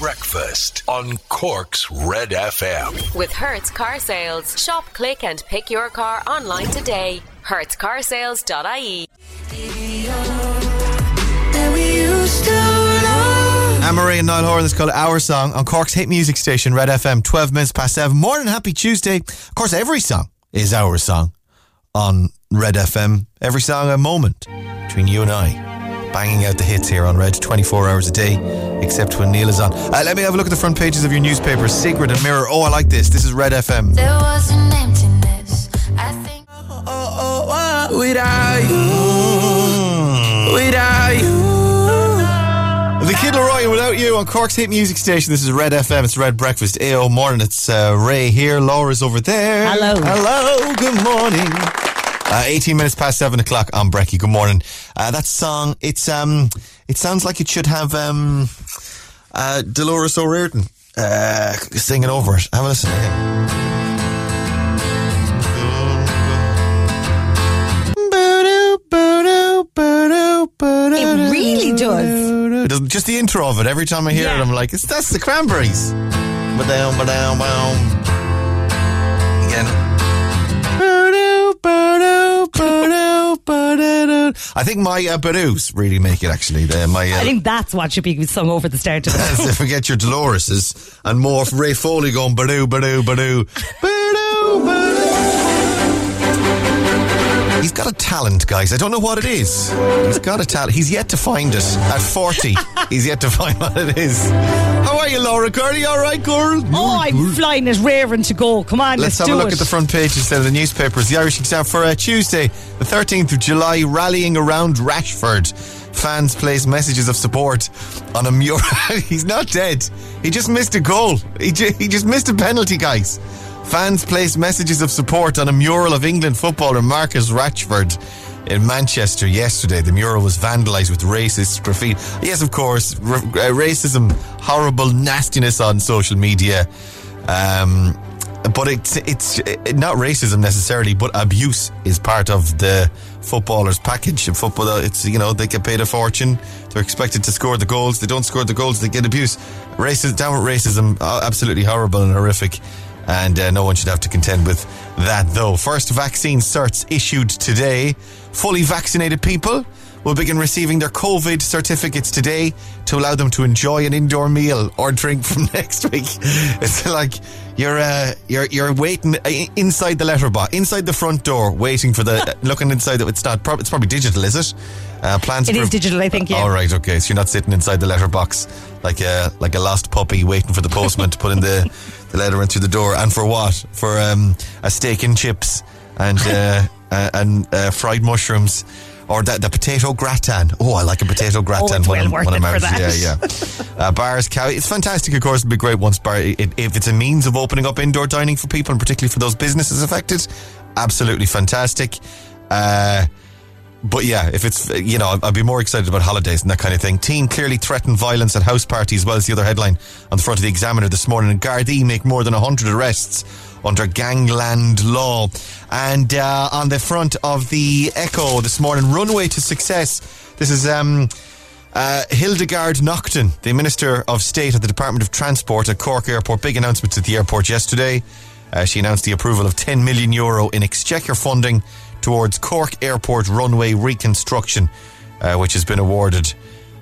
Breakfast on Cork's Red FM. With Hertz Car Sales. Shop, click and pick your car online today. HertzCarSales.ie. Anne-Marie and Niall Horan, it's called Our Song on Cork's hit music station, Red FM, 12 minutes past 7. Morning, happy Tuesday. Of course, every song is our song on Red FM. Every song a moment between you and I. Banging out the hits here on Red 24 hours a day, except when Neil is on. Let me have a look at the front pages of your newspapers. Secret and Mirror. Oh, I like this. This is Red FM. There was an emptiness, I think. Oh, oh, oh, without you. Without you. The Kid Laroi and Without You on Cork's hit music station. This is Red FM. It's Red Breakfast. AO morning. It's Ray here. Laura's over there. Hello. Hello. Good morning. 18 minutes past 7 o'clock on Brekkie. Good morning. That song, it sounds like it should have Dolores O'Riordan singing over it. Have a listen again. It really does. Just the intro of it. Every time I hear it, I'm like, that's the Cranberries. Ba-down, ba-down, ba-down. Again. I think my badoos really make it, actually. I think that's what should be sung over the start of it. So forget your Doloreses and more Ray Foley going badoo, badoo, badoo, badoo, badoo. He's got a talent, guys. I don't know what it is. He's got a talent. He's yet to find it. At 40, he's yet to find what it is. How are you, Laura Curley? All right, girl? Oh, I'm flying and raring to go. Come on, let's do it. Let's have a look at the front pages of the newspapers. The Irish exam for Tuesday, the 13th of July, rallying around Rashford. Fans place messages of support on a mural. He's not dead. He just missed a goal. He just missed a penalty, guys. Fans place messages of support on a mural of England footballer Marcus Rashford in Manchester yesterday. The mural was vandalised with racist graffiti. Yes, of course, racism, horrible nastiness on social media. But it's not racism necessarily, but abuse is part of the footballer's package. In football, it's, you know, they get paid a fortune. They're expected to score the goals. They don't score the goals. They get abuse. Racism, downward racism, absolutely horrible and horrific. And no one should have to contend with that, though. First vaccine certs issued today. Fully vaccinated people will begin receiving their COVID certificates today to allow them to enjoy an indoor meal or drink from next week. It's like you're waiting inside the letterbox, inside the front door, waiting for the looking inside. It's probably digital, is it? Plans. It is digital, I think. Yeah. All right, okay. So you're not sitting inside the letterbox like a lost puppy waiting for the postman to put in the letter in through the door. And for what? For a steak and chips and fried mushrooms. Or the potato gratin. Oh, I like a potato gratin. It's well worth it for that. Yeah, yeah. Bars, it's fantastic, of course. It'd be great once if it's a means of opening up indoor dining for people, and particularly for those businesses affected. Absolutely fantastic. But yeah, if it's, you know, I'd be more excited about holidays and that kind of thing. Teen clearly threatened violence at house parties, as well as the other headline on the front of the Examiner this morning. And Gardaí make more than 100 arrests under gangland law. And on the front of the Echo this morning, runway to success. This is Hildegard Nocton, the Minister of State at the Department of Transport at Cork Airport. Big announcements at the airport yesterday. She announced the approval of €10 million in exchequer funding towards Cork Airport runway reconstruction, which has been awarded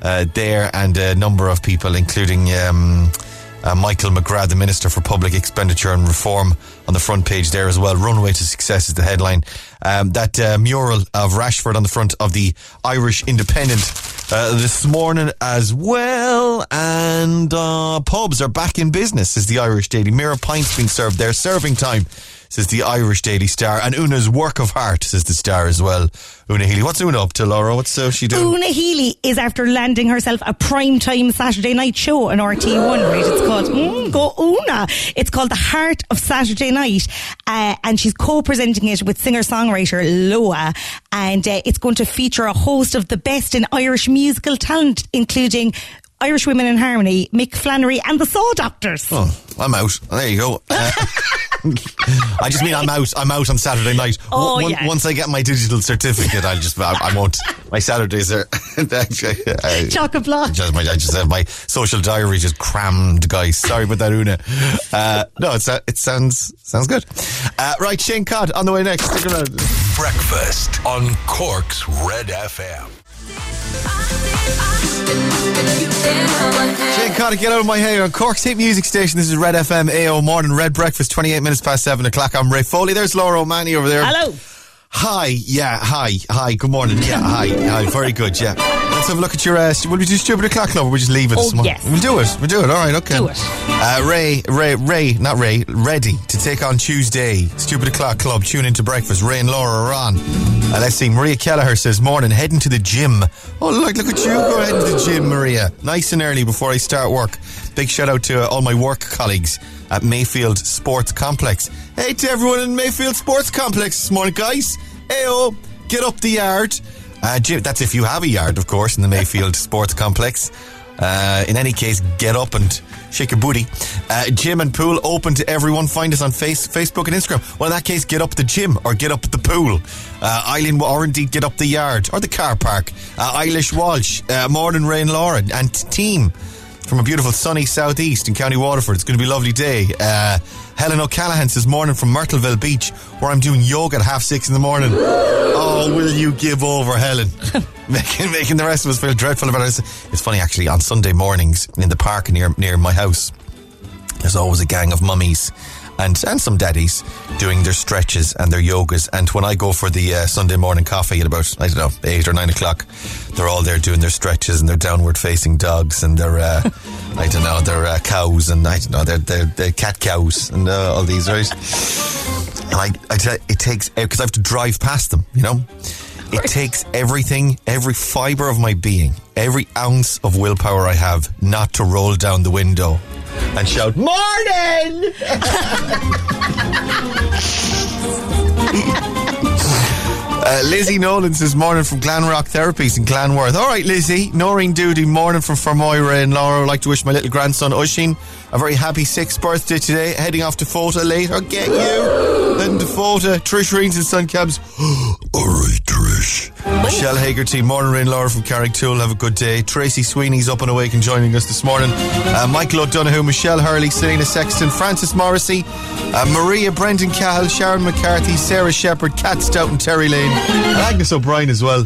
there, and a number of people, including Michael McGrath, the Minister for Public Expenditure and Reform, on the front page there as well. Runway to Success is the headline. That mural of Rashford on the front of the Irish Independent this morning as well. And pubs are back in business, says the Irish Daily Mirror. Pints being served there. Serving time, says the Irish Daily Star. And Una's work of art, says the Star as well. Una Healy. What's Una up to, Laura? What's she doing? Una Healy is after landing herself a primetime Saturday night show on RTE1, right? It's called Go Una. It's called The Heart of Saturday Night. And she's co-presenting it with singer-songwriter Loa. And it's going to feature a host of the best in Irish musical talent, including Irish Women in Harmony, Mick Flannery and the Saw Doctors. Oh, I'm out. There you go. I just mean I'm out on Saturday night. Oh, yeah. Once I get my digital certificate, I'll just, I won't. My Saturdays are chock-a-block. I just have my social diary just crammed, guys. Sorry about that, Una. No, it sounds good. Right, Shane Codd on the way next. Stick around. Breakfast on Cork's Red FM. Shane Cotter, get out of my hair on Cork's hit music station. This is Red FM AO morning. Red breakfast, 28 minutes past 7 o'clock. I'm Ray Foley. There's Laura O'Mahony over there. Hello. Hi. Yeah. Hi. Good morning. Yeah. Hi. Very good. Yeah. Let's have a look at your. Will we do stupid o'clock club? Or we'll just leave it. Oh, yes. We'll do it. All right. Okay. Do it. Ray, ready to take on Tuesday. Stupid o'clock club. Tune into breakfast. Ray and Laura are on. Let's see, Maria Kelleher says, morning, heading to the gym. Oh, look at you go heading to the gym, Maria. Nice and early before I start work. Big shout out to all my work colleagues at Mayfield Sports Complex. Hey to everyone in Mayfield Sports Complex this morning, guys. Ayo, get up the yard. Jim, that's if you have a yard, of course, in the Mayfield Sports Complex. In any case, get up and shake your booty. Gym and pool open to everyone. Find us on Facebook and Instagram. Well, in that case, get up the gym or get up the pool. Eileen, or indeed get up the yard or the car park. Eilish Walsh, morning Ray and Laura and team from a beautiful sunny southeast in County Waterford. It's going to be a lovely day. Helen O'Callaghan says, morning from Myrtleville Beach, where I'm doing yoga at 6:30 in the morning. Oh, will you give over, Helen? Making the rest of us feel dreadful about it. It's funny, actually, on Sunday mornings in the park near my house, there's always a gang of mummies and some daddies doing their stretches and their yogas. And when I go for the Sunday morning coffee at about, I don't know, 8 or 9 o'clock, they're all there doing their stretches and their downward-facing dogs and their, I don't know, their cows and, I don't know, their cat cows and all these, right? And it takes, because I have to drive past them, you know? It takes everything, every fibre of my being, every ounce of willpower I have not to roll down the window and shout, morning! Lizzie Nolan says, morning from Glanrock Therapies in Glanworth. All right, Lizzie. Noreen Doody, morning from Fermoira and Laura. I'd like to wish my little grandson, Usheen, a very happy 6th birthday today. Heading off to Fota later. Get you. Then to Fota. Trish Reigns and Son Cabs. All right, Trish. Michelle Hagerty, morning, Rain Laura from Carricktool. Have a good day. Tracy Sweeney's up and awake and joining us this morning. Michael O'Donoghue, Michelle Hurley, Selena Sexton, Francis Morrissey, Maria, Brendan Cahill, Sharon McCarthy, Sarah Shepherd, Kat Stout and Terry Lane. And Agnes O'Brien as well.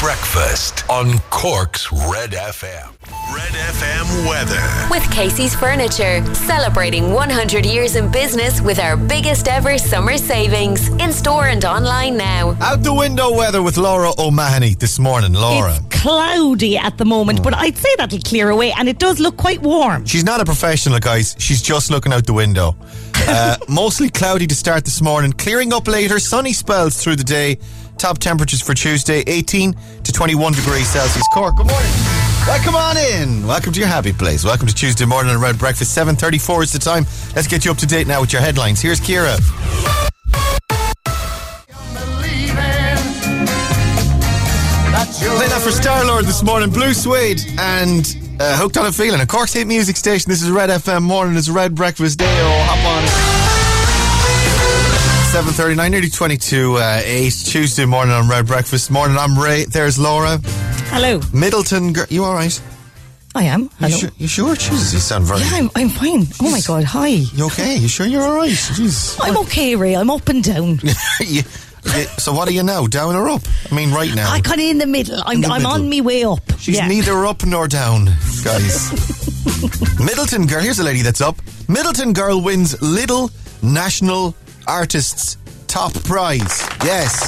Breakfast on Cork's Red FM. Red FM weather. With Casey's Furniture. Celebrating 100 years in business with our biggest ever summer savings. In store and online now. Out the window weather with Laura O'Mahony this morning. Laura. It's cloudy at the moment, but I'd say that'll clear away and it does look quite warm. She's not a professional, guys. She's just looking out the window. Mostly cloudy to start this morning. Clearing up later. Sunny spells through the day. Top temperatures for Tuesday, 18 to 21 degrees Celsius. Cork, good morning. Welcome on in. Welcome to your happy place. Welcome to Tuesday morning on Red Breakfast. 7:34 is the time. Let's get you up to date now with your headlines. Here's Ciara. Play that for Star-Lord this morning. Blue Suede and Hooked on a Feeling. A Cork's hit music station. This is Red FM morning. It's Red Breakfast Day. Oh, hop on. 7:39, nearly 22, 8, Tuesday morning on Red Breakfast. Morning, I'm Ray. There's Laura. Hello. Middleton, you all right? I am. Hello. You sure? Jesus, you sound very... Yeah, I'm fine. Jeez. Oh, my God. Hi. You okay? You sure you're all right? Jeez. I'm okay, Ray. I'm up and down. So what are you now? Down or up? I mean, right now. I kind of in the middle. I'm on my way up. She's neither up nor down, guys. Middleton girl. Here's a lady that's up. Middleton girl wins Lidl National Artist's top prize. Yes. Oh,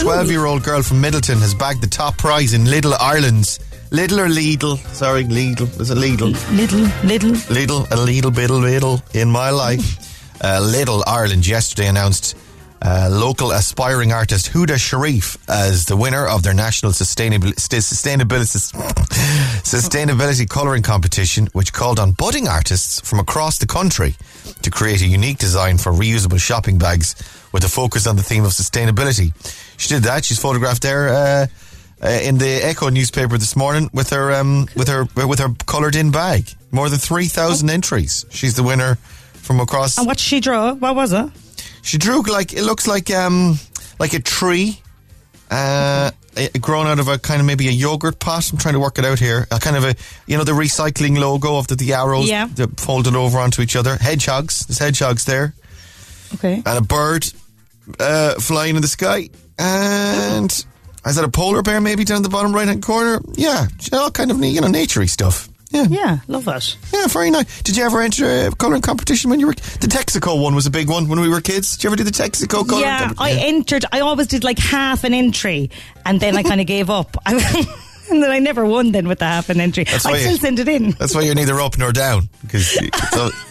cool. A 12-year-old girl from Middleton has bagged the top prize in Lidl Ireland's. Lidl or Lidl? Sorry, Lidl. There's a Lidl. Lidl. A little bit of Lidl in my life. Lidl Ireland yesterday announced local aspiring artist Huda Sharif as the winner of their national sustainability colouring competition, which called on budding artists from across the country to create a unique design for reusable shopping bags with a focus on the theme of sustainability. She did that. She's photographed there in the Echo newspaper this morning with her coloured in bag. More than 3,000 entries. She's the winner from across. And what she drew? What was it? She drew like it looks like a tree. Grown out of a kind of maybe a yogurt pot. I'm trying to work it out here. A kind of a, you know, the recycling logo of the arrows, yeah, folded over onto each other. Hedgehogs. There's hedgehogs there. Okay. And a bird flying in the sky. And is that a polar bear maybe down the bottom right hand corner? Yeah. All kind of, you know, naturey stuff. Yeah. Yeah, love that. Yeah, very nice. Did you ever enter a colouring competition when you were... The Texaco one was a big one when we were kids. Did you ever do the Texaco colouring competition? Yeah, I entered... I always did like half an entry and then I kind of gave up. And then I never won then with the half an entry. I still send it in. That's why you're neither up nor down, because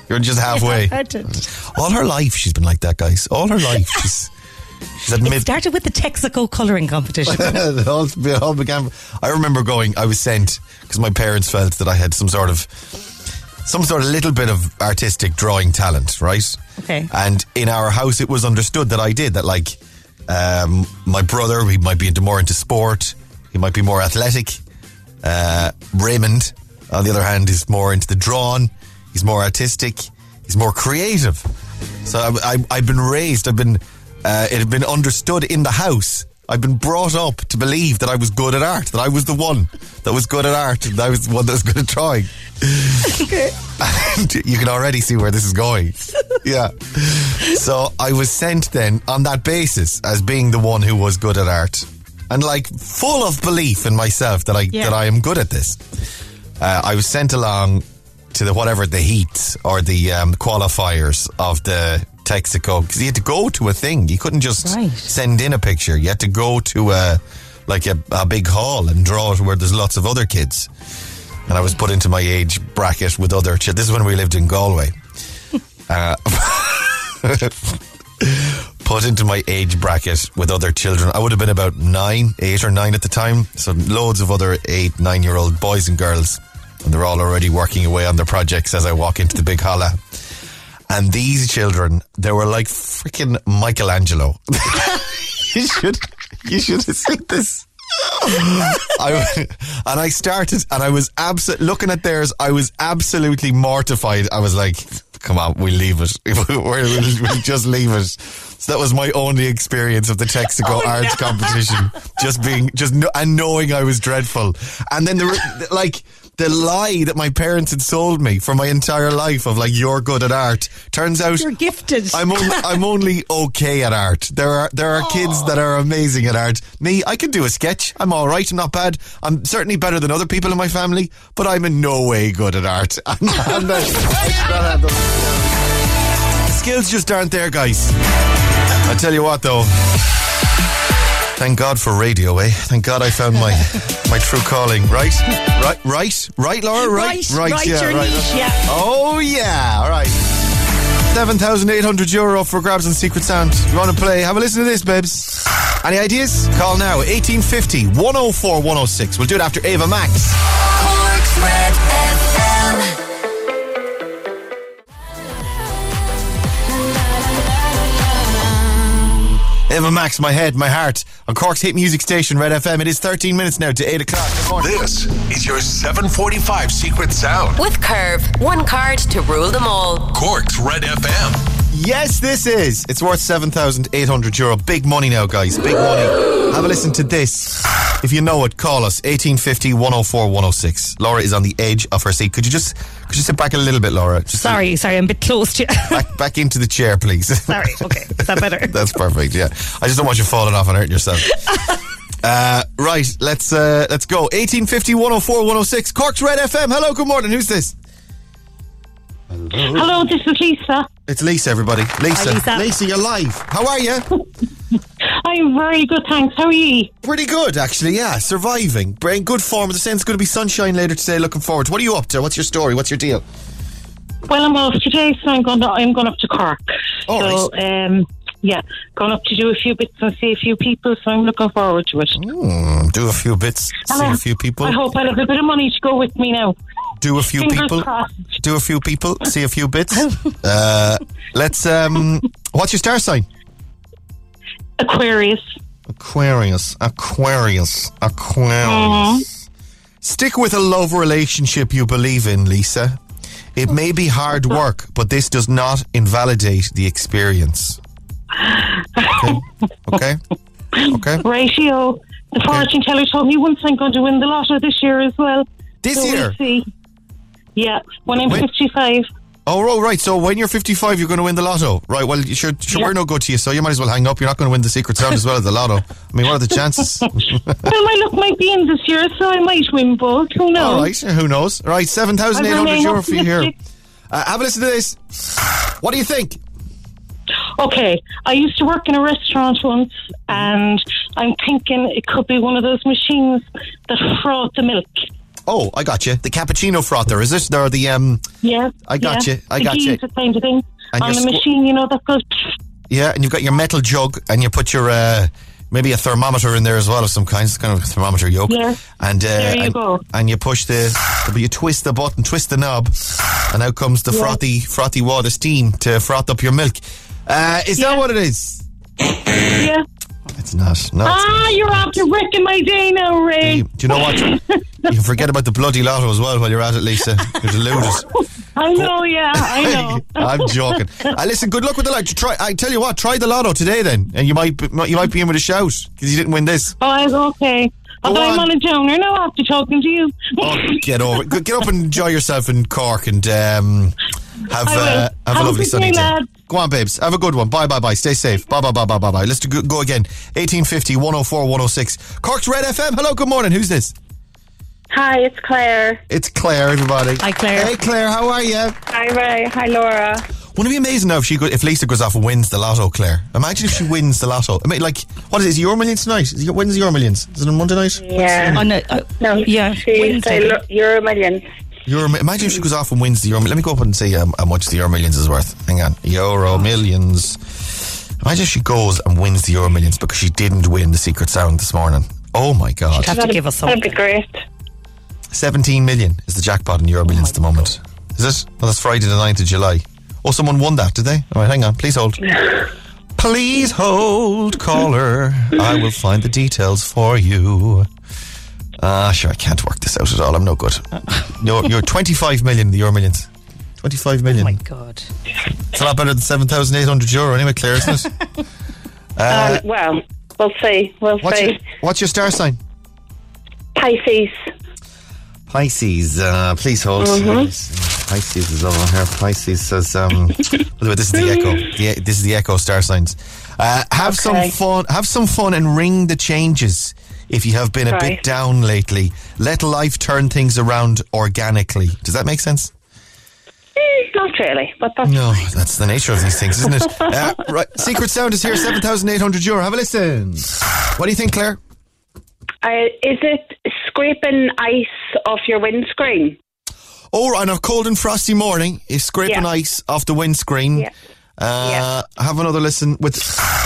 you're just halfway. All her life she's been like that, guys. All her life she's admitted. It started with the Texaco colouring competition. It all began. I remember going, I was sent because my parents felt that I had some sort of little bit of artistic drawing talent, right? Okay. And in our house it was understood that I did that, like my brother, he might be more into sport, he might be more athletic. Raymond, on the other hand, is more into the drawn. He's more artistic. He's more creative. So I've been raised. It had been understood in the house. I've been brought up to believe that I was good at art. That I was the one that was good at art. And I was the one that was good at drawing. Okay. And you can already see where this is going. Yeah. So I was sent then on that basis as being the one who was good at art. And like full of belief in myself that I am good at this. I was sent along to the heats or the qualifiers of the Texaco, because you had to go to a thing. You couldn't just send in a picture. You had to go to a big hall and draw it where there's lots of other kids. And I was put into my age bracket with other kids. This is when we lived in Galway. Put into my age bracket with other children. I would have been about 8 or 9 at the time. So loads of other 8, 9-year-old boys and girls. And they're all already working away on their projects as I walk into the big holla. And these children, they were like freaking Michelangelo. You should have seen this. I started and I was looking at theirs. I was absolutely mortified. I was like, come on, we'll leave it. We'll just leave it. So that was my only experience of the Texaco Arts competition. Knowing I was dreadful. And then the lie that my parents had sold me for my entire life of like, you're good at art. Turns out you're gifted. I'm only okay at art. There are kids that are amazing at art. Me, I can do a sketch. I'm all right. I'm not bad. I'm certainly better than other people in my family, but I'm in no way good at art. I should not have them. The skills just aren't there, guys. I tell you what, though. Thank God for radio, eh? Thank God I found my true calling. Right, Laura? Right, your niche. Oh, yeah, all right. €7,800 for grabs on Secret Sound. You want to play? Have a listen to this, babes. Any ideas? Call now, 1850 104 106. We'll do it after Ava Max. Cork's Red FM. Eva Max, my head, my heart. On Cork's hit music station, Red FM. It is 13 minutes now to 8 o'clock. Good morning. This is your 7:45 Secret Sound. With Curve, one card to rule them all. Cork's Red FM. Yes, this is. It's worth €7,800. Big money now, guys. Big money. Have a listen to this. If you know it, call us. 1850 104 106. Laura is on the edge of her seat. Could you sit back a little bit, Laura? Sorry, I'm a bit close to you. Back into the chair, please. Sorry, okay. Is that better? That's perfect, yeah. I just don't want you falling off and hurting yourself. Right, let's go. 1850 104 106. Cork's Red FM. Hello, good morning. Who's this? Hello, this is Lisa. It's Lisa, everybody. Lisa. Hi, Lisa. Lisa, you're live. How are you? I'm very good, thanks. How are you? Pretty good, actually, yeah. Surviving. In good form. They're saying it's going to be sunshine later today. Looking forward. What are you up to? What's your story? What's your deal? Well, I'm off today, so I'm going up to Cork. Oh, so, nice. Going up to do a few bits and see a few people, so I'm looking forward to it. Do a few bits, see a few people. I hope I'll have a bit of money to go with me now. Do a few people. Do a few people. See a few bits. Let's. What's your star sign? Aquarius. Stick with a love relationship you believe in, Lisa. It may be hard work, but this does not invalidate the experience. Okay. Ratio. The fortune teller told me once I'm going to win the lotto this year as well. This year? We'll see. Yeah, when I'm 55. Oh, right. So when you're 55, you're going to win the lotto. Right, well, sure, we're no good to you, so you might as well hang up. You're not going to win the secret sound as well as the lotto. I mean, what are the chances? Well, my luck might be in this year, so I might win both. Who knows? All right, who knows? All right, 7,800 euro for you here. Have a listen to this. What do you think? Okay, I used to work in a restaurant once, and I'm thinking it could be one of those machines that froth the milk. Oh, I got you. The cappuccino frother, is it? There, the I got you. The kind of thing. And on the machine, you know, that goes. Yeah, and you've got your metal jug, and you put your maybe a thermometer in there as well of some kind. It's kind of a thermometer yoke. Yeah. And there you go. And you push you twist the button, twist the knob, and out comes the frothy water steam to froth up your milk. Is that what it is? Yeah. It's not. No, it's not. You're after wrecking my day now, Ray. Do you know what? You can forget about the bloody lotto as well while you're at it, Lisa. You're deluded. I know. I'm joking. Listen, good luck with the lotto. I tell you what, try the lotto today then, and you might be in with a shout because you didn't win this. Oh, it's okay. Although I'm on a downer now after talking to you. Oh, get over it. Get up and enjoy yourself in Cork and have a lovely sunny day. Lad. Go on, babes. Have a good one. Bye. Stay safe. Bye. Let's go again. 1850 104 106. Cork's Red FM. Hello, good morning. Who's this? Hi, it's Claire. It's Claire, everybody. Hi, Claire. Hey, Claire, how are you? Hi, Ray. Hi, Laura. Wouldn't it be amazing now if Lisa goes off and wins the lotto, Claire? Imagine if she wins the lotto. I mean, like, what is it? Euro Millions tonight? When's Euro Millions? Is it on Monday night? Yeah. Euro Millions. Imagine if she goes off and wins the Euro. Let me go up and see how much the Euro Millions is worth. Hang on. Euro Millions. Imagine if she goes and wins the Euro Millions because she didn't win the Secret Sound this morning. Oh my God. She'd have to give us something. That'd be great. 17 million is the jackpot in Euro Millions at the moment. God. Is it? Well, that's Friday the 9th of July. Oh, someone won that, did they? Alright, hang on. Please hold. Please hold, caller. I will find the details for you. Sure, I can't work this out at all. I'm no good. You're 25 million in the Euro Millions. 25 million. Oh my God. It's a lot better than 7,800 euro anyway, Claire, isn't it? Well, we'll see. What's your star sign? Pisces. Please hold. Mm-hmm. Pisces is over here. Pisces says, this is the echo. This is the echo star signs. Have some fun and ring the changes. If you have been a bit down lately, let life turn things around organically. Does that make sense? Not really, but that's the nature of these things, isn't it? Right. Secret Sound is here, 7,800 euro. Have a listen. What do you think, Claire? Is it scraping ice off your windscreen? Oh, on a cold and frosty morning, is scraping ice off the windscreen. Yeah. Have another listen with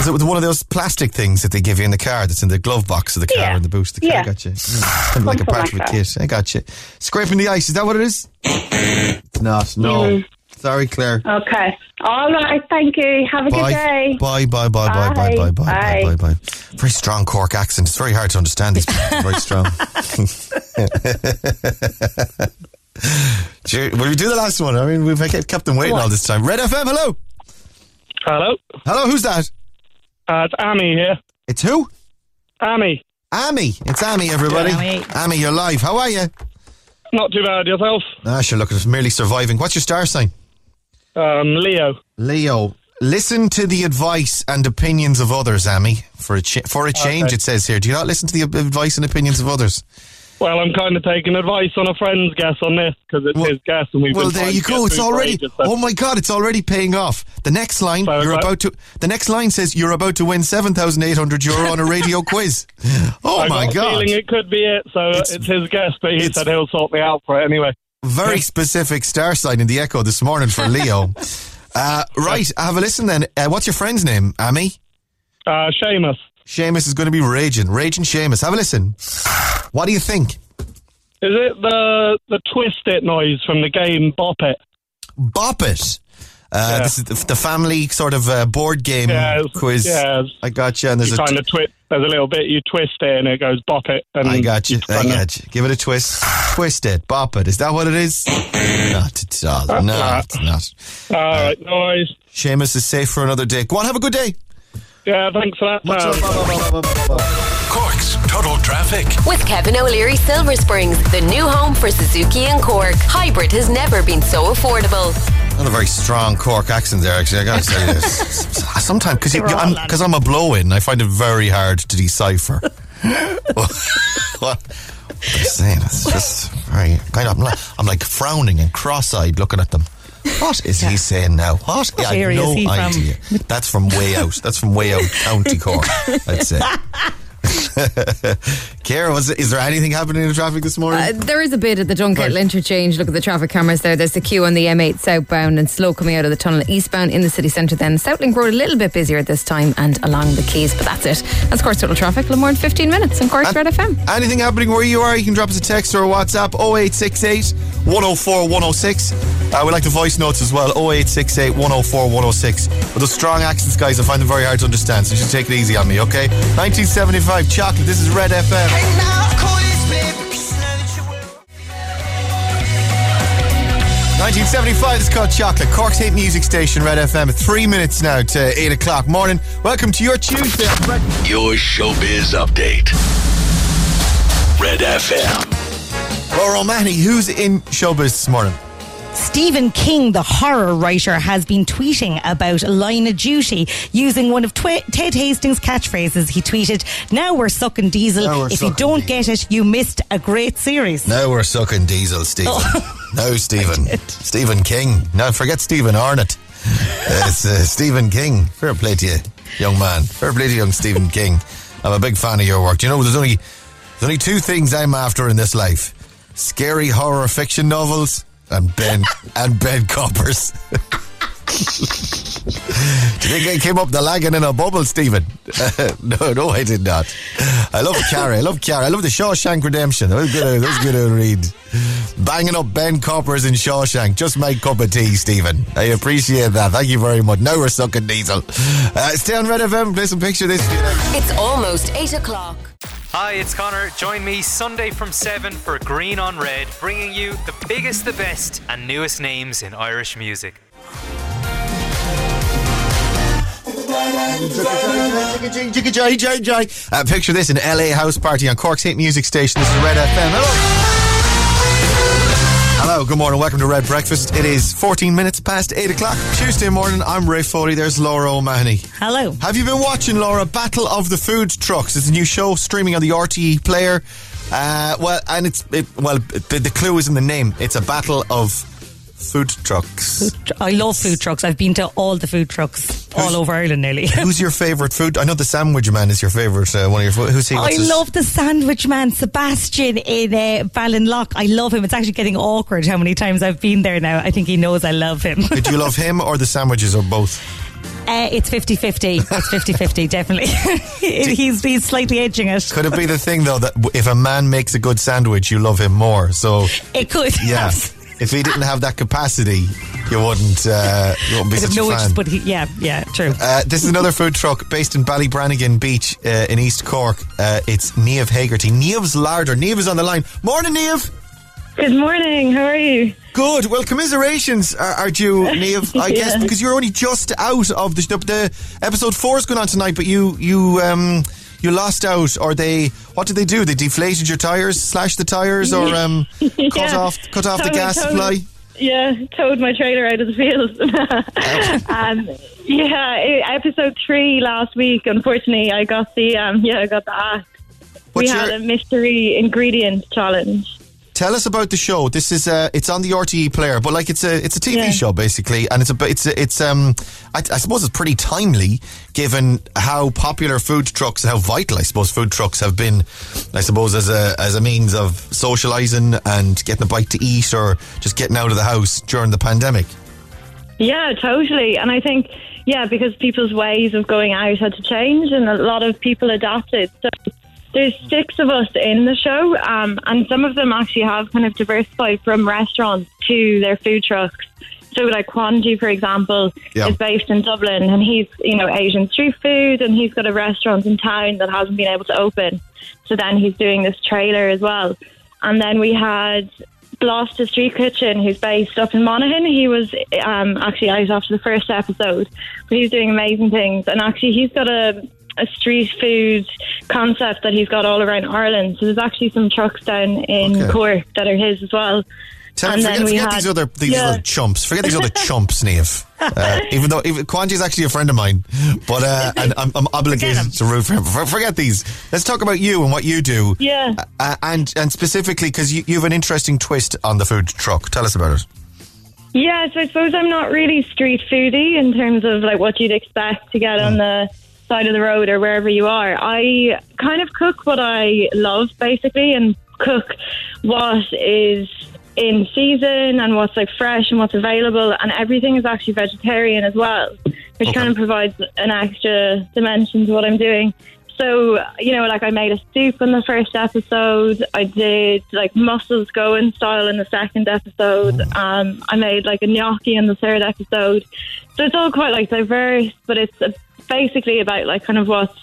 one of those plastic things that they give you in the car that's in the glove box of the car in the boot of the car. I got you. Something like a part of a kit. I got you. Scraping the ice, is that what it is? It's not. No. Sorry, Claire. Okay. All right, thank you. Have a good day. Bye. Very strong Cork accent. It's very hard to understand these people. Very strong. Will we do the last one? I mean, we've kept them waiting all this time. Red FM, hello. Hello. Hello, who's that? It's Amy here. It's who? Amy. It's Amy, everybody. Amy, you're live. How are you? Not too bad, yourself? Sure, look, it's merely surviving. What's your star sign? Leo. Listen to the advice and opinions of others, Amy. For a change, it says here. Do you not listen to the advice and opinions of others? Well, I'm kind of taking advice on a friend's guess on this because it's his guess, and we've there you go. It's already. Ages, so. Oh my God! It's already paying off. The next line, The next line says you're about to win 7,800 euro on a radio quiz. Oh my God! Feeling it could be it. So it's his guess, but he said he'll sort me out for it anyway. Very specific star sign in the Echo this morning for Leo. Right, have a listen then. What's your friend's name, Amy? Seamus. Seamus is going to be raging Seamus. Have a listen. What do you think? Is it the twist it noise from the game Bop It? This is the family sort of board game quiz. Yeah. I got you. And there's there's a little bit, you twist it and it goes bop it. And I got you. Give it a twist. Twist it. Bop it. Is that what it is? Not at all. No, it's not. All right, no worries. Seamus is safe for another day. Go on, have a good day. Yeah, thanks for that. Cork's Total Traffic. With Kevin O'Leary, Silver Springs, the new home for Suzuki and Cork. Hybrid has never been so affordable. Not a very strong Cork accent there, actually, I gotta say this. Sometimes, because I'm a blow-in, I find it very hard to decipher. What? I'm saying, it's just very kind of, I'm like frowning and cross-eyed looking at them. What is he saying now? What I have no idea. That's from way out. That's from way out, County Cork, I'd say. Ciara, is there anything happening in the traffic this morning? There is a bit at the Dunkettle interchange. Look at the traffic cameras there. There's the queue on the M8 southbound and slow coming out of the tunnel eastbound in the city centre then. Southlink Road a little bit busier at this time and along the Quays, but that's it. That's Cork's Total Traffic. A little more than 15 minutes on Cork's Red FM. Anything happening where you are, you can drop us a text or a WhatsApp 0868 104 106. We like the voice notes as well, 0868 104 106. But those strong accents, guys, I find them very hard to understand, so you should take it easy on me, okay? 1975. Chocolate. This is Red FM. Hey, now, 1975 is called Chocolate. Cork's hit music station, Red FM. 3 minutes now to 8 o'clock morning. Welcome to your Tuesday. Your showbiz update. Red FM. Laura O'Mahony, who's in showbiz this morning? Stephen King, the horror writer, has been tweeting about Line of Duty using one of Ted Hastings' catchphrases. He tweeted, "Now we're sucking diesel. If you don't get it, you missed a great series." Now we're sucking diesel, Stephen. Oh. No, Stephen. Stephen King. No, forget Stephen Arnott. It's Stephen King. Fair play to you, young man. Fair play to you, young Stephen King. I'm a big fan of your work. Do you know there's only two things I'm after in this life: scary horror fiction novels. And Ben Coppers. Do you think I came up the lagging in a bubble, Stephen? No, I did not. I love Carrie. I love the Shawshank Redemption. That was good to read. Banging up Ben Coppers in Shawshank. Just my cup of tea, Stephen. I appreciate that. Thank you very much. Now we're sucking diesel. Stay on Red FM. Play some Picture This. It's almost 8 o'clock. Hi, it's Connor. Join me Sunday from 7 for Green on Red, bringing you the biggest, the best and newest names in Irish music. Picture This, an LA house party on Cork's hit music station. This is Red FM. Hello, good morning, welcome to Red Breakfast. It is 14 minutes past 8 o'clock Tuesday morning. I'm Ray Foley, there's Laura O'Mahony. Hello. Have you been watching, Laura, Battle of the Food Trucks? It's a new show streaming on the RTE Player. The clue is in the name. It's a battle of food trucks. I love food trucks. I've been to all the food trucks all over Ireland nearly. Who's your favourite food? I know the sandwich man is your favourite one of your. Who's he? I love the sandwich man, Sebastian in Ballinlock. I love him. It's actually getting awkward how many times I've been there now. I think he knows I love him. Do you love him or the sandwiches or both? It's 50-50. It's 50-50, definitely. He's slightly edging it. Could it be the thing though that if a man makes a good sandwich, you love him more? So it could. Yeah. If he didn't have that capacity, you wouldn't be such a fan. But true. This is another food truck based in Ballybranigan Beach in East Cork. It's Niamh Hagerty. Niamh's larder. Niamh is on the line. Morning, Niamh. Good morning. How are you? Good. Well, commiserations are due, Niamh, I guess, because you're only just out of the episode 4 is going on tonight, but you lost out, or what did they do? They deflated your tyres, slashed the tyres, or cut off the gas supply? Towed my trailer out of the field. Episode 3 last week, unfortunately, I got the axe. We had a mystery ingredient challenge. Tell us about the show. This is it's on the RTE Player, but it's a TV show basically, and I suppose it's pretty timely given how popular food trucks, how vital I suppose food trucks have been. I suppose as a means of socialising and getting a bite to eat or just getting out of the house during the pandemic. Yeah, totally, and I think because people's ways of going out had to change, and a lot of people adapted. So there's 6 of us in the show, and some of them actually have kind of diversified from restaurants to their food trucks. So like Quanji, for example, is based in Dublin, and he's, you know, Asian street food, and he's got a restaurant in town that hasn't been able to open. So then he's doing this trailer as well. And then we had Gloucester Street Kitchen, who's based up in Monaghan. He was actually out after the first episode, but he's doing amazing things. And actually he's got a street food concept that he's got all around Ireland. So there's actually some trucks down in Cork that are his as well. Forget these other chumps. Forget these other chumps, Niamh. Even though Quanji's actually a friend of mine, but and I'm obligated to root for him. Forget these. Let's talk about you and what you do. Yeah. And specifically because you have an interesting twist on the food truck. Tell us about it. Yeah, so I suppose I'm not really street foodie in terms of like what you'd expect to get on the side of the road or wherever you are. I kind of cook what I love, basically, and cook what is in season and what's like fresh and what's available, and everything is actually vegetarian as well, which kind of provides an extra dimension to what I'm doing. So, you know, like I made a soup in the first episode. I did like mussels going style in the second episode. I made like a gnocchi in the third episode. So it's all quite like diverse, but it's basically about like kind of what's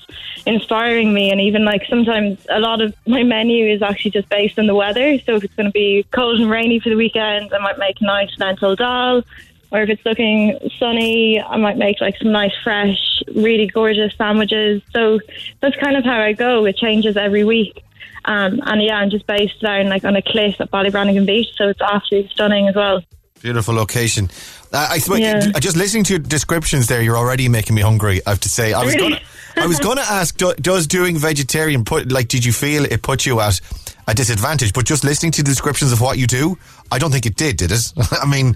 inspiring me. And even like sometimes a lot of my menu is actually just based on the weather. So if it's going to be cold and rainy for the weekend, I might make a nice lentil dal, or if it's looking sunny, I might make like some nice fresh really gorgeous sandwiches. So that's kind of how I go. It changes every week. And yeah, I'm just based down like on a cliff at Ballybranigan Beach, so it's absolutely stunning as well. Beautiful location. Just listening to your descriptions there, you're already making me hungry, I have to say. I was going to ask, does doing vegetarian did you feel it put you at a disadvantage? But just listening to the descriptions of what you do, I don't think it did it? I mean,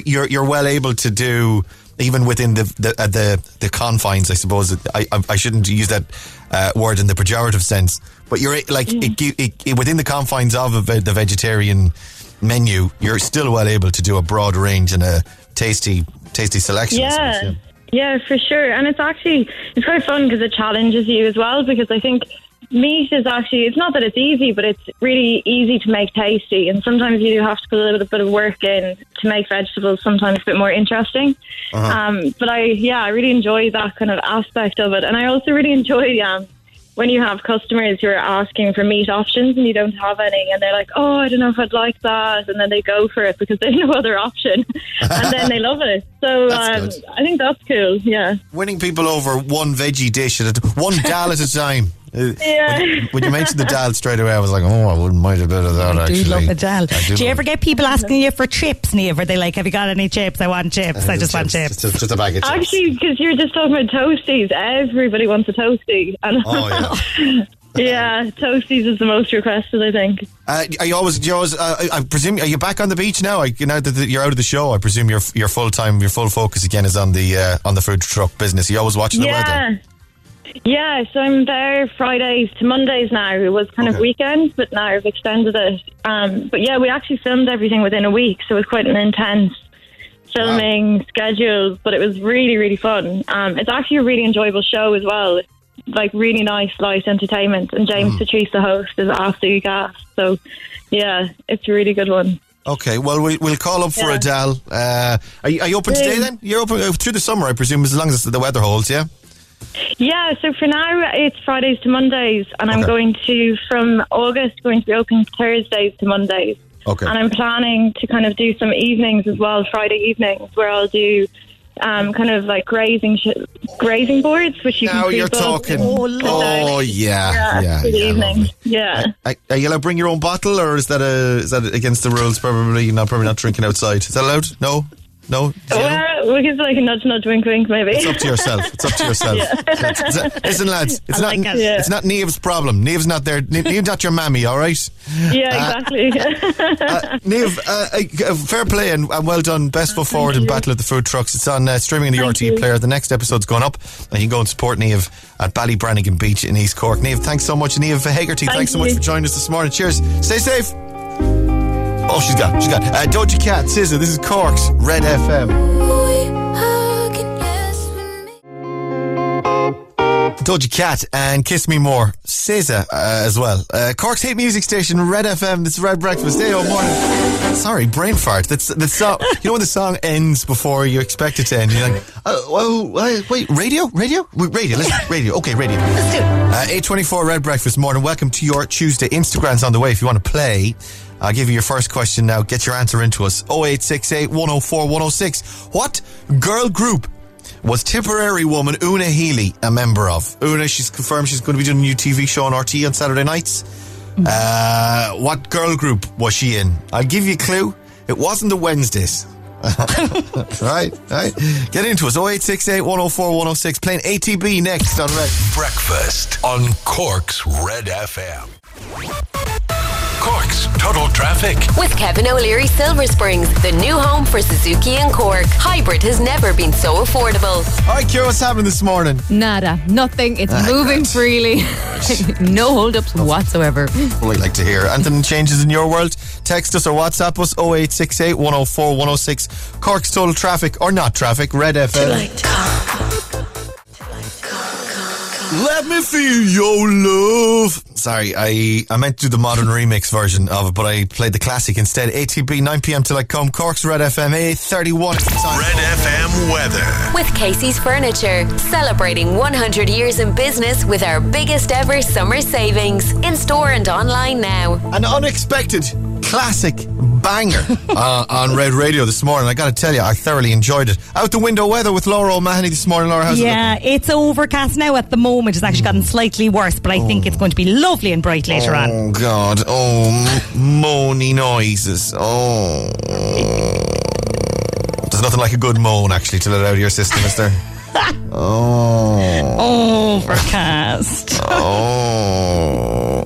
you're well able to do, even within the confines, I suppose. I shouldn't use that word in the pejorative sense, but you're within the confines of the vegetarian menu, you're still well able to do a broad range and a tasty selection. Yeah, for sure. And it's quite fun because it challenges you as well, because I think meat is actually, it's not that it's easy, but it's really easy to make tasty, and sometimes you do have to put a little bit of work in to make vegetables sometimes a bit more interesting. But I really enjoy that kind of aspect of it, and I also really enjoy when you have customers who are asking for meat options and you don't have any, and they're like, oh, I don't know if I'd like that, and then they go for it because there's no other option, and then they love it. So I think that's cool, yeah. Winning people over one veggie dish, one dal at a time. Yeah. When you mentioned the dal straight away, I was like, oh, I wouldn't mind a bit of that, actually. I do love a dal. Do you ever get people asking you for chips, Niamh? Are they like, have you got any chips? I want chips. I just want chips. Just a bag of chips. Actually, because you were just talking about toasties. Everybody wants a toastie. Yeah, toasties is the most requested, I think. I presume, are you back on the beach now? You're out of the show, I presume your full focus again is on the food truck business. Are you always watching the weather? Yeah, so I'm there Fridays to Mondays now. It was kind of weekends, but now I've extended it. But yeah, we actually filmed everything within a week, so it was quite an intense filming schedule, but it was really, really fun. It's actually a really enjoyable show as well. Like really nice light entertainment, and James Patrice, the host, is absolutely gas. So yeah, it's a really good one. Okay, well, we'll call up for a Dal. Are you open today then? You're open through the summer, I presume, as long as the weather holds, yeah? Yeah, so for now it's Fridays to Mondays, and I'm going to be open Thursdays to Mondays. Okay. And I'm planning to kind of do some evenings as well, Friday evenings, where I'll do kind of like grazing boards, which you now can. Now you're talking. Yeah. Evening. Yeah. Are you allowed to bring your own bottle, or is that against the rules? Probably not drinking outside. Is that allowed? No. We can like a nudge, wink, maybe. It's up to yourself. Listen, lads, it's not Niamh's problem. Niamh's not there. Niamh's not your mammy, all right? Yeah, exactly. Niamh, fair play and well done. Best foot forward in Battle of the Food Trucks. It's on streaming in the RTE Player. The next episode's going up, and you can go and support Niamh at Ballybranigan Beach in East Cork. Niamh, thanks so much. Niamh Hegarty, thanks so much for joining us this morning. Cheers. Stay safe. Oh, she's got. Dodgy Cat, Scissor, this is Cork's Red FM. Dodgy Cat and Kiss Me More, Scissor as well. Cork's hit music station, Red FM, this is Red Breakfast. Hey, morning. Sorry, brain fart. That's so, you know when the song ends before you expect it to end, you're like, oh, wait, radio? Let's radio. Okay, radio. Let's do it. 8:24 Red Breakfast Morning. Welcome to your Tuesday. Instagram's on the way if you want to play. I'll give you your first question now. Get your answer into us. 0868 104 106. What girl group was Tipperary woman Una Healy a member of? Una, she's confirmed she's going to be doing a new TV show on RTE on Saturday nights. What girl group was she in? I'll give you a clue. It wasn't the Wednesdays. Right. Get into us. 0868 104 106. Playing ATB next on Red. Breakfast on Cork's Red FM. Cork's Total Traffic with Kevin O'Leary. Silver Springs, the new home for Suzuki and Cork. Hybrid has never been so affordable. Alright, Ciara, what's happening this morning? Nada, nothing, it's moving freely. No holdups whatsoever. Well, I'd like to hear. Anything changes in your world? Text us or WhatsApp us. 0868 104 106. Cork's Total Traffic or not traffic. Red FM. Let me feel your love. Sorry, I meant to do the modern remix version of it, but I played the classic instead. ATB, 9pm till I come. Cork's Red FM, 8:31. Red FM weather with Casey's Furniture, celebrating 100 years in business with our biggest ever summer savings in store and online now. An unexpected classic banger on Red Radio this morning. I got to tell you, I thoroughly enjoyed it. Out the window weather with Laura O'Mahony this morning. Laura, how's it looking? It's overcast now at the moment. It's actually gotten slightly worse, but I think it's going to be lovely and bright later on. Oh, God. Oh, moany noises. Oh. There's nothing like a good moan, actually, to let it out of your system, is there? Oh. Overcast. Oh.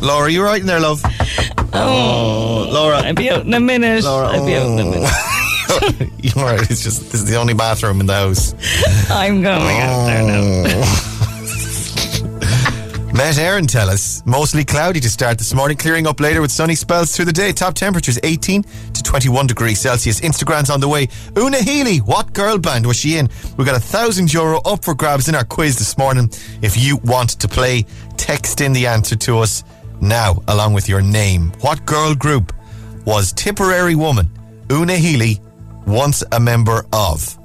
Laura, you right in there, love? Oh, Laura. I'll be out in a minute. Laura, I'll be out in a minute. You're right. It's just, this is the only bathroom in the house. I'm going out there now. Met Aaron tell us, mostly cloudy to start this morning, clearing up later with sunny spells through the day. Top temperatures 18 to 21 degrees Celsius. Instagram's on the way. Una Healy, what girl band was she in? We've got €1,000 up for grabs in our quiz this morning. If you want to play, text in the answer to us now, along with your name. What girl group was Tipperary woman Una Healy once a member of?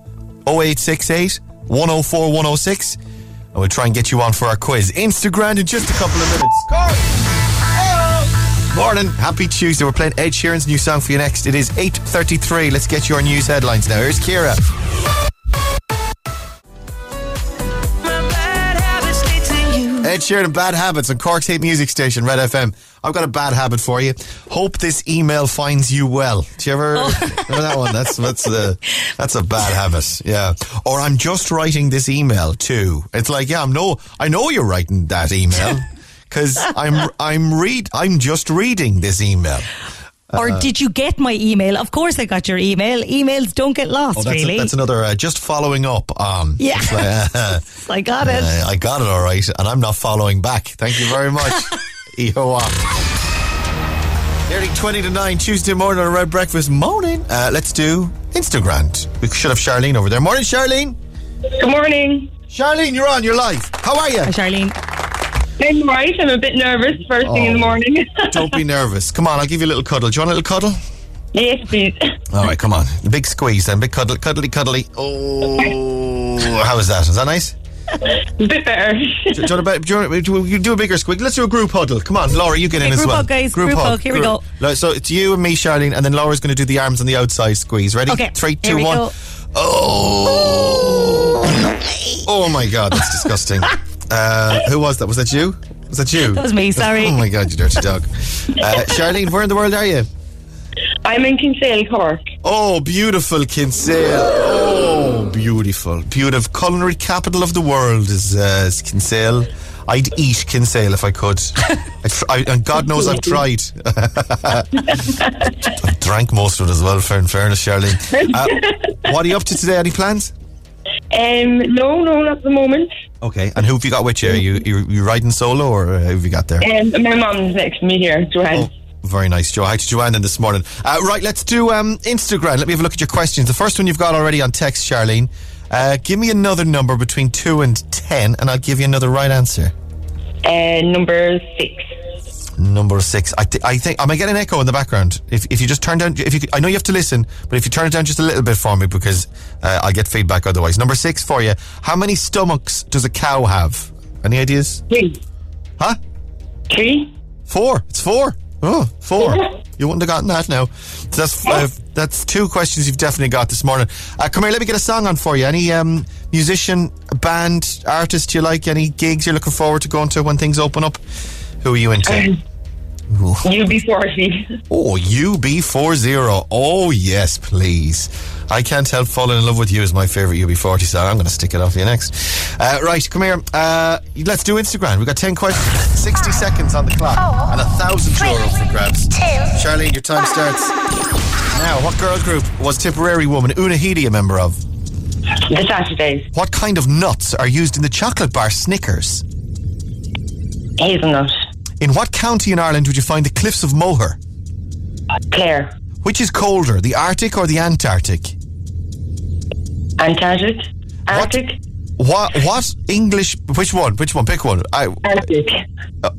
0868 104 106. And we'll try and get you on for our quiz. Instagram in just a couple of minutes. Hello. Morning. Happy Tuesday. We're playing Ed Sheeran's new song for you next. It is 8:33. Let's get your news headlines now. Here's Ciara. Ed Sheeran and Bad Habits on Cork's Hate Music Station, Red FM. I've got a bad habit for you. Hope this email finds you well. Do you ever remember that one? That's a bad habit. Yeah. Or I'm just writing this email too. It's like, yeah, I know you're writing that email because I'm just reading this email. Or did you get my email? Of course I got your email. Emails don't get lost, really. That's another just following up on. Yeah. Like, I got it. I got it, all right. And I'm not following back. Thank you very much. EOA. Nearly 20 to 9 Tuesday morning on Red Breakfast. Morning. Let's do Instagram. We should have Charlene over there. Morning, Charlene. Good morning. Charlene, you're on. You're live. How are you? Hi, Charlene. I'm right. I'm a bit nervous first thing in the morning. Don't be nervous. Come on, I'll give you a little cuddle. Do you want a little cuddle? Yes, please. All right, come on. Big squeeze then. Big cuddle. Cuddly. Oh, how is that? Is that nice? A bit better. Do a bigger squeeze. Let's do a group huddle. Come on, Laura, you get in as well. Group hug, guys. Group hug. Here we go. So it's you and me, Charlene, and then Laura's going to do the arms on the outside squeeze. Ready? Okay. 3, 2, 1. Go. Oh. Oh, my God. That's disgusting. Who was that? Was that you? That was me, sorry. Oh my God, you dirty dog. Charlene, where in the world are you? I'm in Kinsale, Cork. Oh, beautiful Kinsale. Oh, beautiful. Beautiful. Culinary capital of the world is Kinsale. I'd eat Kinsale if I could. And God knows I've tried. I've drank most of it as well, in fairness, Charlene. What are you up to today? Any plans? No, not at the moment. Okay, and who have you got with you? Are you riding solo, or who have you got there? My mum's next to me here, Joanne. Oh, very nice, Joe. Hi to Joanne then this morning. Right, let's do Instagram. Let me have a look at your questions. The first one you've got already on text, Charlene. Give me another number between 2 and 10, and I'll give you another right answer. Number 6. Number 6. I think. Am I getting an echo in the background? If you just turn down, if you, I know you have to listen, but if you turn it down just a little bit for me, because I'll get feedback otherwise. Number 6 for you. How many stomachs does a cow have? Any ideas? 3. Huh? 3. 4. It's 4. Oh, 4. You wouldn't have gotten that now. So that's 2 questions you've definitely got this morning. Come here, let me get a song on for you. Any musician, band, artist you like? Any gigs you're looking forward to going to when things open up? Who are you into? UB40. Oh, UB40. Oh, yes, please. I Can't Help Falling in Love with You is my favourite UB40 song. I'm going to stick it off you next. Right, come here. Let's do Instagram. We've got 10 questions, 60 seconds on the clock, and €1,000 for grabs. Charlene, your time starts now. What girl group was Tipperary woman Una Healy a member of? The Saturdays. What kind of nuts are used in the chocolate bar Snickers? Hazelnut. In what county in Ireland would you find the Cliffs of Moher? Clare. Which is colder, the Arctic or the Antarctic? Antarctic. Arctic. What English... Which one? Pick one. Arctic.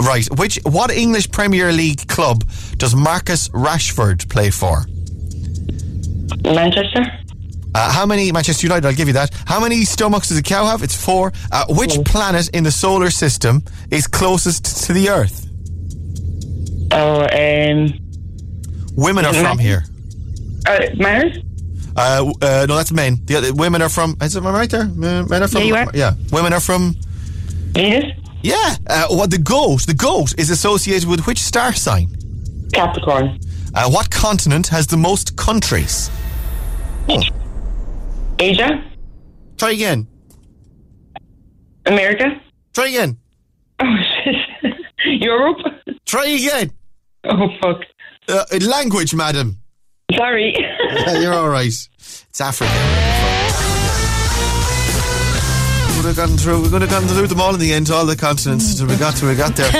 Right. What English Premier League club does Marcus Rashford play for? Manchester. How many... Manchester United, I'll give you that. How many stomachs does a cow have? It's 4. Which planet in the solar system is closest to the Earth? Women are from here. Mars? No, that's men. Women are from... Is it right there? Men are from... Yeah, you are. Yeah. Women are from... Venus? Yeah. The goat is associated with which star sign? Capricorn. What continent has the most countries? Asia? Try again. America? Try again. Oh, shit. Europe? Try again. Oh, fuck. Language, madam. Sorry. You're all right. It's Africa. We could have gone through them all in the end, all the continents, until we got there.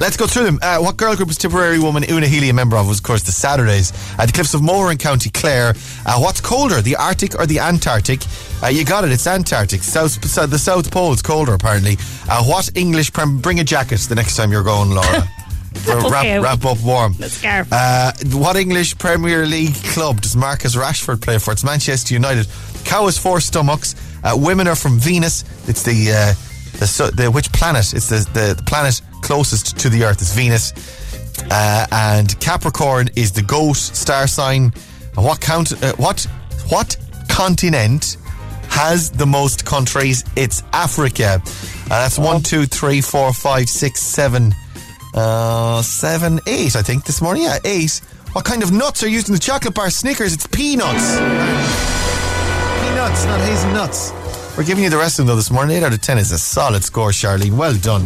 Let's go through them. What girl group was Tipperary woman Una Healy a member of? Was, of course, the Saturdays. The Cliffs of Moher in County Clare. What's colder, the Arctic or the Antarctic? You got it, it's Antarctic. The South Pole's colder, apparently. What English... Bring a jacket the next time you're going, Laura. Okay. Wrap up warm. What English Premier League club does Marcus Rashford play for? It's Manchester United. Cow has 4 stomachs. Women are from Venus. It's the which planet? It's the planet closest to the Earth. It's Venus. And Capricorn is the goat star sign. And what continent has the most countries? It's Africa. That's 1, 2, 3, 4, 5, 6, 7. 7, 8 I think this morning. Yeah, 8. What kind of nuts are used in the chocolate bar Snickers? It's peanuts. Peanuts, not hazelnuts. We're giving you the rest of them though this morning. 8 out of 10 is a solid score, Charlene. Well done.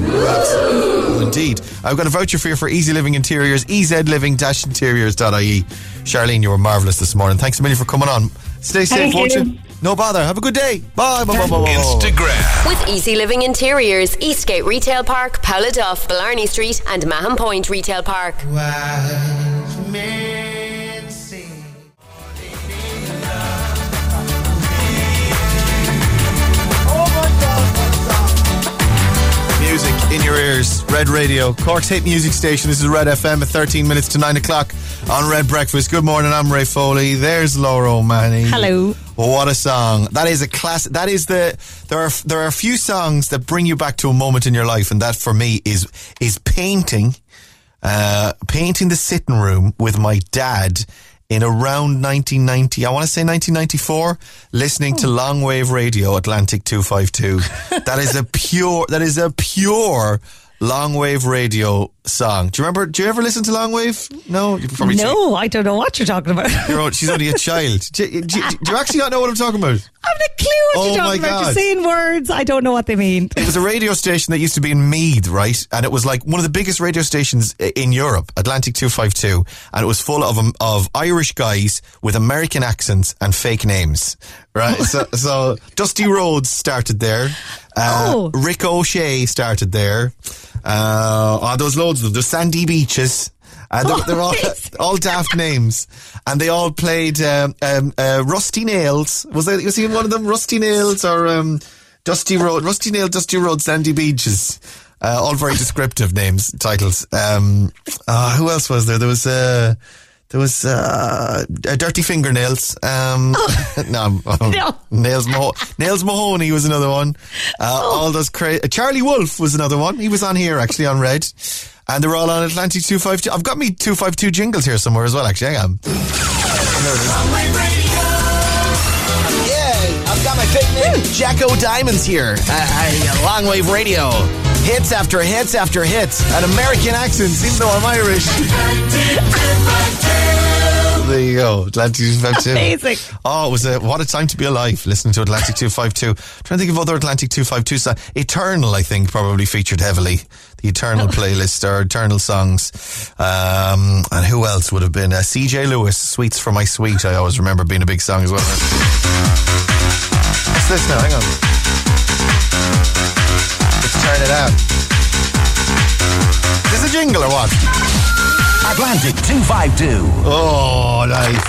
Indeed. I've got a voucher for you for Easy Living Interiors. ezliving-interiors.ie. Charlene, you were marvellous this morning. Thanks a million for coming on. Stay safe, won't you? No bother. Have a good day. Bye. Bye. Instagram. With Easy Living Interiors, Eastgate Retail Park, Paula Duff, Blarney Street and Mahon Point Retail Park. Music in your ears. Red Radio, Cork's hit music station. This is Red FM at 13 minutes to 9 o'clock on Red Breakfast. Good morning, I'm Ray Foley. There's Laura O'Mahony. Hello. What a song. That is a classic. That is the... There are a few songs that bring you back to a moment in your life, and that for me is painting the sitting room with my dad in around 1990, I want to say 1994, listening to Longwave Radio, Atlantic 252. That is a pure Longwave Radio song. Do you ever listen to Longwave? No? No, I don't know what you're talking about. She's only a child. Do you actually not know what I'm talking about? I have no clue what you're talking about. You're saying words. I don't know what they mean. It was a radio station that used to be in Meath, right? And it was like one of the biggest radio stations in Europe, Atlantic 252. And it was full of Irish guys with American accents and fake names, right? So Dusty Rhodes started there. Rick O'Shea started there. There's loads of them. There's Sandy Beaches. They're all daft names. And they all played Rusty Nails. Was he one of them? Rusty Nails or Dusty Road? Rusty Nail, Dusty Road, Sandy Beaches. All very descriptive names, titles. Who else was there? There was Dirty Fingernails. Nails Mahoney was another one. All those crazy. Charlie Wolf was another one. He was on here actually on Red, and they were all on Atlantic 252. I've got me 252 jingles here somewhere as well. Actually, hang on. Yeah, I've got my big name, Jacko Diamonds here. Longwave radio. Hits after hits after hits. An American accent, even though I'm Irish. There you go, Atlantic 252. Amazing. Oh, it was what a time to be alive, listening to Atlantic 252. I'm trying to think of other Atlantic 252 songs. Eternal, I think, probably featured heavily. The Eternal playlist or Eternal songs. And who else would have been? CJ Lewis, Sweets for My Sweet, I always remember being a big song as well. What's this now? Hang on. Turn it out. Is this a jingle or what? Atlantic 252. Oh, nice.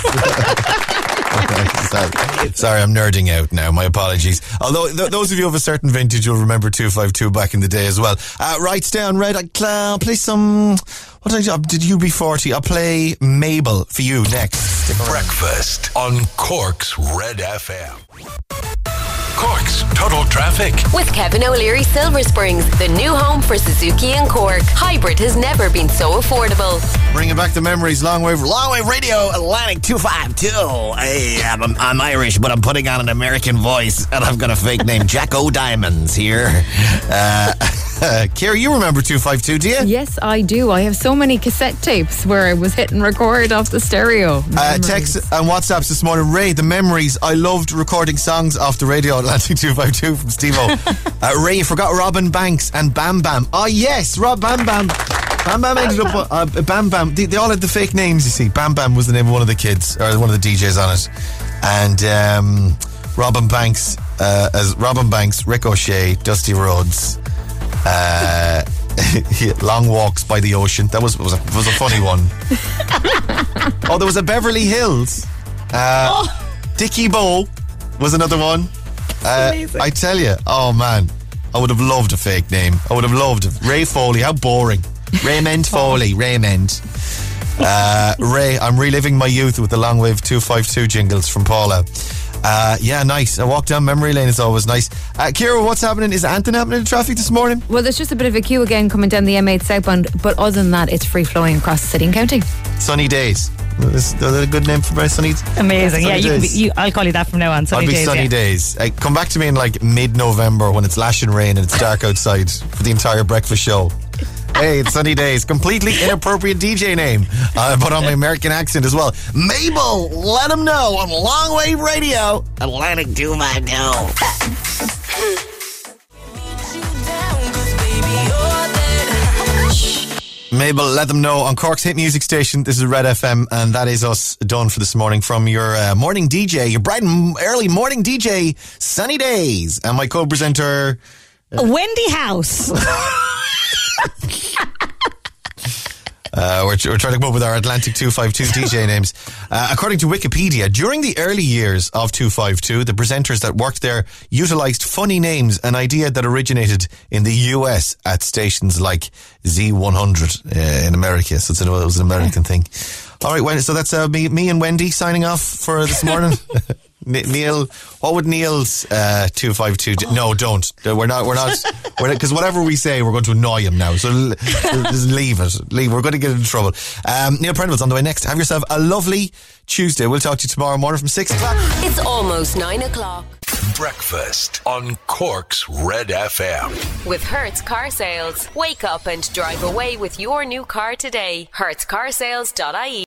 Sorry, I'm nerding out now. My apologies. Although those of you of a certain vintage will remember 252 back in the day as well. Writes down Red. I'll play some. What did I do? Did UB40? I'll play Mabel for you next. Breakfast on Cork's Red FM. Cork's Total Traffic with Kevin O'Leary. Silver Springs, the new home for Suzuki and Cork. Hybrid has never been so affordable. Bringing back the memories. Longwave radio, Atlantic 252. Hey, I'm Irish, but I'm putting on an American voice, and I've got a fake name, Jack O'Diamonds here. Carrie, you remember 252, do you? Yes, I do. I have so many cassette tapes where I was hitting record off the stereo. Text and WhatsApps this morning. Ray, the memories. I loved recording songs off the radio. Atlantic 252 from Steve-O. Ray, you forgot Robin Banks and Bam Bam. Oh, yes, Rob Bam Bam. Bam Bam ended up... Bam Bam. They all had the fake names, you see. Bam Bam was the name of one of the kids, or one of the DJs on it. And Robin Banks, as Robin Banks, Rick O'Shea, Dusty Rhodes... Long Walks by the Ocean. That was a funny one. Oh, there was a Beverly Hills. Dickie Bow was another one. I tell you, oh man, I would have loved a fake name. I would have loved it. Ray Foley. How boring. Raymond Foley. Raymond. Ray, I'm reliving my youth with the Longwave 252 jingles from Paula. Yeah, nice. A walk down memory lane is always nice. Ciara, what's happening? Is Anthony happening in traffic this morning? Well, there's just a bit of a queue again coming down the M8 southbound, but other than that, it's free flowing across the city and county. Sunny days. Is that a good name for Sunny? Amazing. Sunny, yeah, I'll call you that from now on. Sunny I'll be days, sunny yeah. days. Come back to me in like mid-November when it's lashing rain and it's dark outside for the entire breakfast show. Hey, it's Sunny Days. Completely inappropriate DJ name, but on my American accent as well. Mabel, let them know on Longwave Radio, Atlantic 252. Mabel, let them know on Cork's hit music station. This is Red FM, and that is us done for this morning from your morning DJ, your bright and early morning DJ, Sunny Days, and my co-presenter, Wendy House. We're trying to come up with our Atlantic 252 DJ names. According to Wikipedia, during the early years of 252, the presenters that worked there utilised funny names, an idea that originated in the US at stations like Z100 in America. So it was an American thing. All right, so that's me and Wendy signing off for this morning. Neil, what would Neil's 252? No, don't. We're not. Because whatever we say, we're going to annoy him now. So just leave it. We're going to get into trouble. Neil Prendeville's on the way next. Have yourself a lovely Tuesday. We'll talk to you tomorrow morning from 6 o'clock. It's almost 9 o'clock. Breakfast on Cork's Red FM with Hertz Car Sales. Wake up and drive away with your new car today. HertzCarSales.ie.